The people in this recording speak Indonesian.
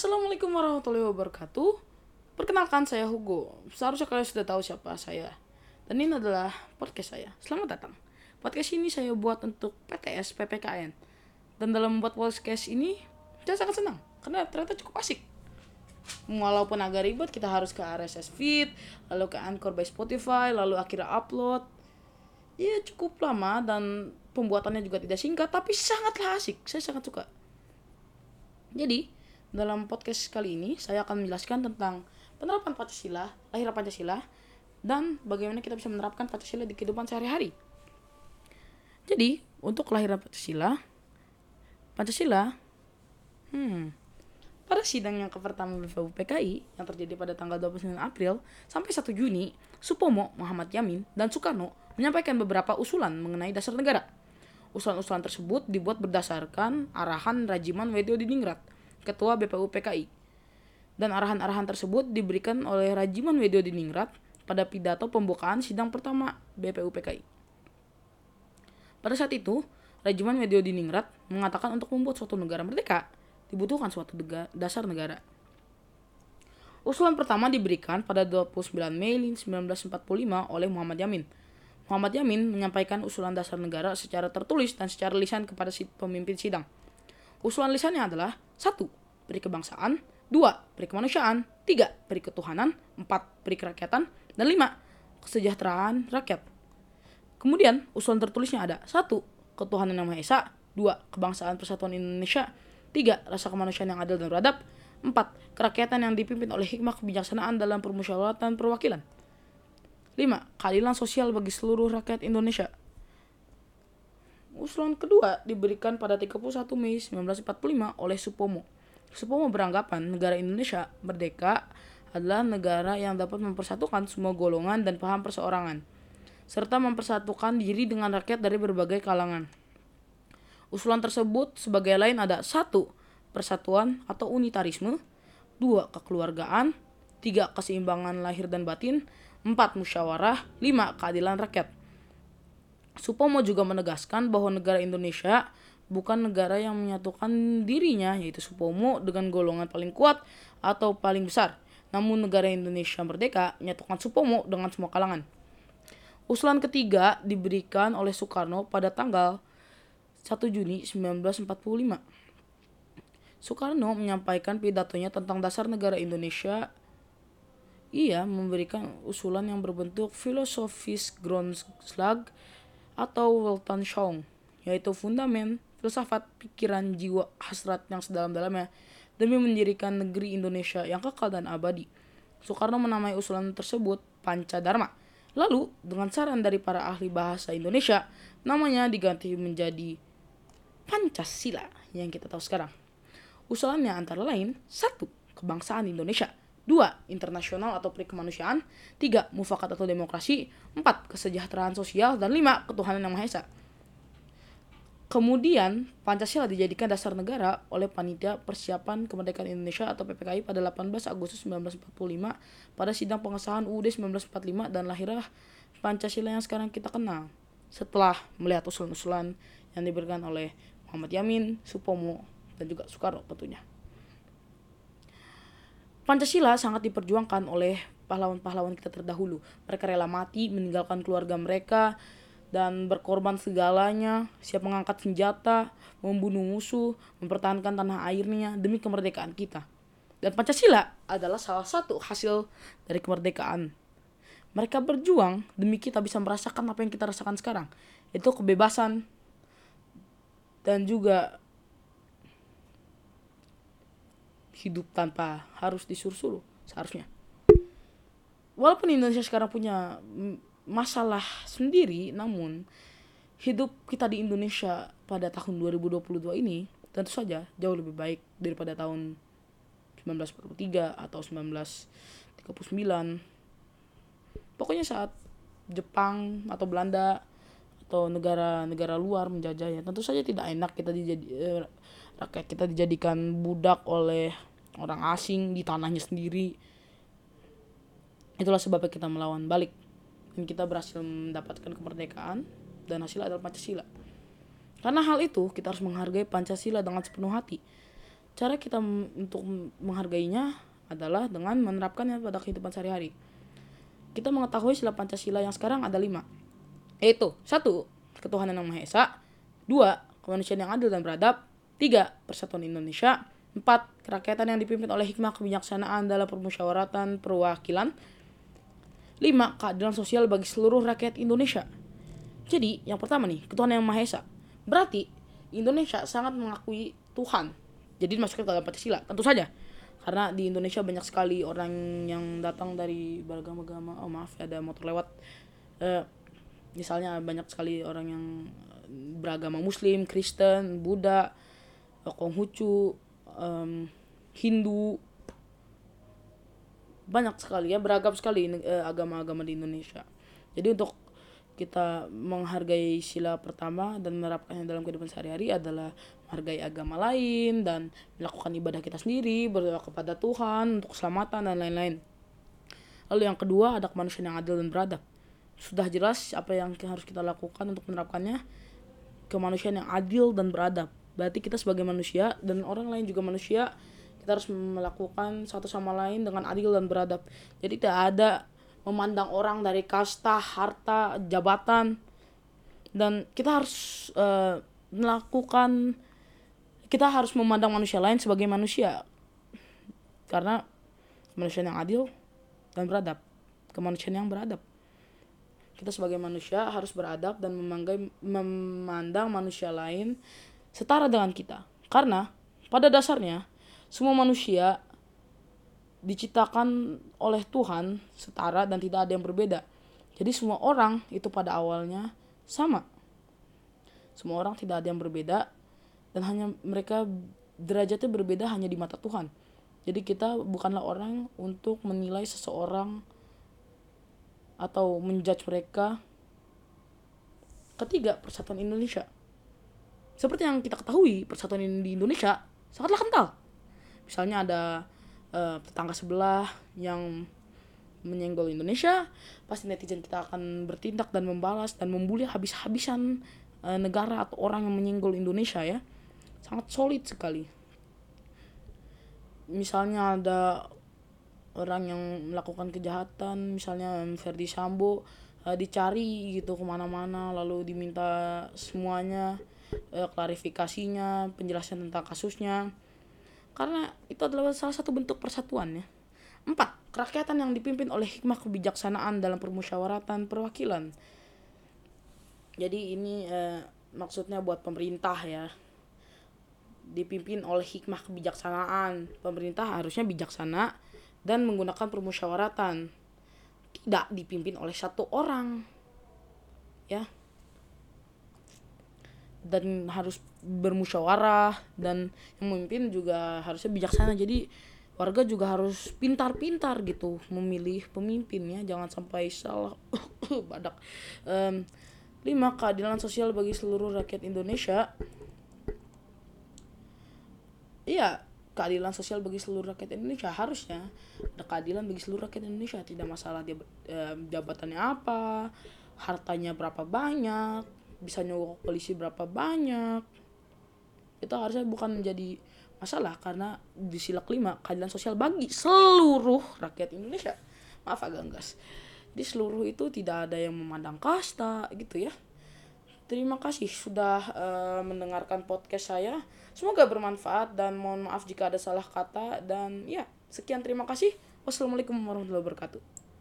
Assalamualaikum warahmatullahi wabarakatuh. Perkenalkan, saya Hugo. Seharusnya kalian sudah tahu siapa saya. Dan ini adalah podcast saya. Selamat datang. Podcast ini saya buat untuk PTS PPKN. Dan dalam membuat podcast ini, saya sangat senang karena ternyata cukup asik. Walaupun agak ribet, kita harus ke RSS feed, lalu ke Anchor by Spotify, lalu akhirnya upload. Ya cukup lama dan pembuatannya juga tidak singkat, tapi sangatlah asik. Saya sangat suka. Jadi, dalam podcast kali ini saya akan menjelaskan tentang penerapan Pancasila, lahir Pancasila, dan bagaimana kita bisa menerapkan Pancasila di kehidupan sehari-hari. Jadi, untuk kelahiran Pancasila pada sidang yang ke-pertama BPUPKI yang terjadi pada tanggal 29 April sampai 1 Juni, Supomo, Muhammad Yamin, dan Soekarno menyampaikan beberapa usulan mengenai dasar negara. Usulan-usulan tersebut dibuat berdasarkan arahan Radjiman Wedyodiningrat, Ketua BPUPKI. Dan arahan-arahan tersebut diberikan oleh Radjiman Wedyodiningrat pada pidato pembukaan sidang pertama BPUPKI. Pada saat itu, Radjiman Wedyodiningrat mengatakan untuk membuat suatu negara merdeka dibutuhkan suatu dasar negara. Usulan pertama diberikan pada 29 Mei 1945 oleh Muhammad Yamin. Muhammad Yamin menyampaikan usulan dasar negara secara tertulis dan secara lisan kepada pemimpin sidang. Usulan lisannya adalah 1. Peri kebangsaan, 2. Peri kemanusiaan, 3. Peri ketuhanan, 4. Peri kerakyatan, dan 5. Kesejahteraan rakyat. Kemudian usulan tertulisnya ada 1. Ketuhanan yang Maha Esa, 2. Kebangsaan Persatuan Indonesia, 3. Rasa kemanusiaan yang adil dan beradab, 4. Kerakyatan yang dipimpin oleh hikmah kebijaksanaan dalam permusyawaratan perwakilan, 5. Keadilan sosial bagi seluruh rakyat Indonesia. Usulan kedua diberikan pada 31 Mei 1945 oleh Supomo. Supomo beranggapan negara Indonesia merdeka adalah negara yang dapat mempersatukan semua golongan dan paham perseorangan, serta mempersatukan diri dengan rakyat dari berbagai kalangan. Usulan tersebut sebagai lain ada 1. Persatuan atau unitarisme, 2. Kekeluargaan, 3. Keseimbangan lahir dan batin, 4. Musyawarah, 5. Keadilan rakyat. Supomo juga menegaskan bahwa negara Indonesia bukan negara yang menyatukan dirinya, yaitu Supomo, dengan golongan paling kuat atau paling besar. Namun negara Indonesia merdeka menyatukan Supomo dengan semua kalangan. Usulan ketiga diberikan oleh Soekarno pada tanggal 1 Juni 1945. Soekarno menyampaikan pidatonya tentang dasar negara Indonesia. Ia memberikan usulan yang berbentuk filosofis Grundslag atau Weltanschauung, yaitu fundament, filsafat, pikiran, jiwa, hasrat yang sedalam-dalamnya demi mendirikan negeri Indonesia yang kekal dan abadi. Soekarno menamai usulan tersebut Pancadharma. Lalu, dengan saran dari para ahli bahasa Indonesia, namanya diganti menjadi Pancasila yang kita tahu sekarang. Usulannya antara lain 1. Kebangsaan Indonesia, 2. Internasional atau perikemanusiaan, 3. Mufakat atau demokrasi, 4. Kesejahteraan sosial, dan 5. Ketuhanan yang Maha Esa. Kemudian Pancasila dijadikan dasar negara oleh Panitia Persiapan Kemerdekaan Indonesia atau PPKI pada 18 Agustus 1945 pada sidang pengesahan UUD 1945, dan lahirlah Pancasila yang sekarang kita kenal setelah melihat usulan-usulan yang diberikan oleh Muhammad Yamin, Supomo, dan juga Soekarno tentunya. Pancasila sangat diperjuangkan oleh pahlawan-pahlawan kita terdahulu. Mereka rela mati, meninggalkan keluarga mereka, dan berkorban segalanya, siap mengangkat senjata, membunuh musuh, mempertahankan tanah airnya demi kemerdekaan kita. Dan Pancasila adalah salah satu hasil dari kemerdekaan. Mereka berjuang demi kita bisa merasakan apa yang kita rasakan sekarang, yaitu kebebasan dan juga hidup tanpa harus disuruh-suruh seharusnya. Walaupun Indonesia sekarang punya masalah sendiri, namun hidup kita di Indonesia pada tahun 2022 ini tentu saja jauh lebih baik daripada tahun 1943 atau 1939. Pokoknya saat Jepang atau Belanda atau negara-negara luar menjajahnya, tentu saja tidak enak kita rakyat kita dijadikan budak oleh orang asing di tanahnya sendiri. Itulah sebabnya kita melawan balik. Dan kita berhasil mendapatkan kemerdekaan, dan hasilnya adalah Pancasila. Karena hal itu, kita harus menghargai Pancasila dengan sepenuh hati. Cara kita untuk menghargainya adalah dengan menerapkannya pada kehidupan sehari-hari. Kita mengetahui sila Pancasila yang sekarang ada 5, yaitu 1. Ketuhanan yang Maha Esa, 2. Kemanusiaan yang adil dan beradab, 3. Persatuan Indonesia, 4. Kerakyatan yang dipimpin oleh hikmah kebijaksanaan dalam permusyawaratan perwakilan, 5. Keadilan sosial bagi seluruh rakyat Indonesia. Jadi yang pertama nih, Ketuhanan yang Maha Esa. Berarti Indonesia sangat mengakui Tuhan, jadi masuk ke dalam Pancasila, tentu saja. Karena di Indonesia banyak sekali orang yang datang dari beragama-agama. Oh maaf, ada motor lewat. Misalnya banyak sekali orang yang beragama Muslim, Kristen, Buddha, Konghucu, Hindu. Banyak sekali ya, beragam sekali agama-agama di Indonesia. Jadi untuk kita menghargai sila pertama dan menerapkannya dalam kehidupan sehari-hari adalah menghargai agama lain dan melakukan ibadah kita sendiri, berdoa kepada Tuhan untuk keselamatan dan lain-lain. Lalu yang kedua ada kemanusiaan yang adil dan beradab. Sudah jelas apa yang harus kita lakukan untuk menerapkannya, kemanusiaan yang adil dan beradab. Berarti kita sebagai manusia dan orang lain juga manusia, kita harus melakukan satu sama lain dengan adil dan beradab. Jadi tidak ada memandang orang dari kasta, harta, jabatan. Dan kita harus kita harus memandang manusia lain sebagai manusia. Karena kemanusiaan yang adil dan beradab, kemanusiaan yang beradab. Kita sebagai manusia harus beradab dan memandang manusia lain setara dengan kita. Karena pada dasarnya semua manusia diciptakan oleh Tuhan setara dan tidak ada yang berbeda. Jadi semua orang itu pada awalnya sama. Semua orang tidak ada yang berbeda dan hanya mereka derajatnya berbeda hanya di mata Tuhan. Jadi kita bukanlah orang untuk menilai seseorang atau menjudge mereka. Ketiga, persatuan Indonesia. Seperti yang kita ketahui, persatuan di Indonesia sangatlah kental. Misalnya ada tetangga sebelah yang menyenggol Indonesia, pasti netizen kita akan bertindak dan membalas dan membuli habis-habisan negara atau orang yang menyenggol Indonesia ya. Sangat solid sekali. Misalnya ada orang yang melakukan kejahatan, misalnya M. Ferdi Sambo, dicari gitu kemana-mana, lalu diminta semuanya, klarifikasinya, penjelasan tentang kasusnya. Karena itu adalah salah satu bentuk persatuan ya. 4. Kerakyatan yang dipimpin oleh hikmah kebijaksanaan dalam permusyawaratan perwakilan. Jadi ini maksudnya buat pemerintah ya. Dipimpin oleh hikmah kebijaksanaan. Pemerintah harusnya bijaksana dan menggunakan permusyawaratan. Tidak dipimpin oleh satu orang ya. Dan harus bermusyawarah, dan yang memimpin juga harusnya bijaksana. Jadi warga juga harus pintar-pintar gitu memilih pemimpinnya, jangan sampai salah. Badak. 5. Keadilan sosial bagi seluruh rakyat Indonesia. Iya, keadilan sosial bagi seluruh rakyat Indonesia, harusnya ada keadilan bagi seluruh rakyat Indonesia. Tidak masalah dia jabatannya apa, hartanya berapa banyak, bisa nyogok polisi berapa banyak, itu harusnya bukan menjadi masalah. Karena di sila kelima, keadilan sosial bagi seluruh rakyat Indonesia, maaf agak gas, di seluruh itu tidak ada yang memandang kasta gitu ya. Terima kasih sudah mendengarkan podcast saya, semoga bermanfaat dan mohon maaf jika ada salah kata. Dan ya, sekian, terima kasih, wassalamualaikum warahmatullahi wabarakatuh.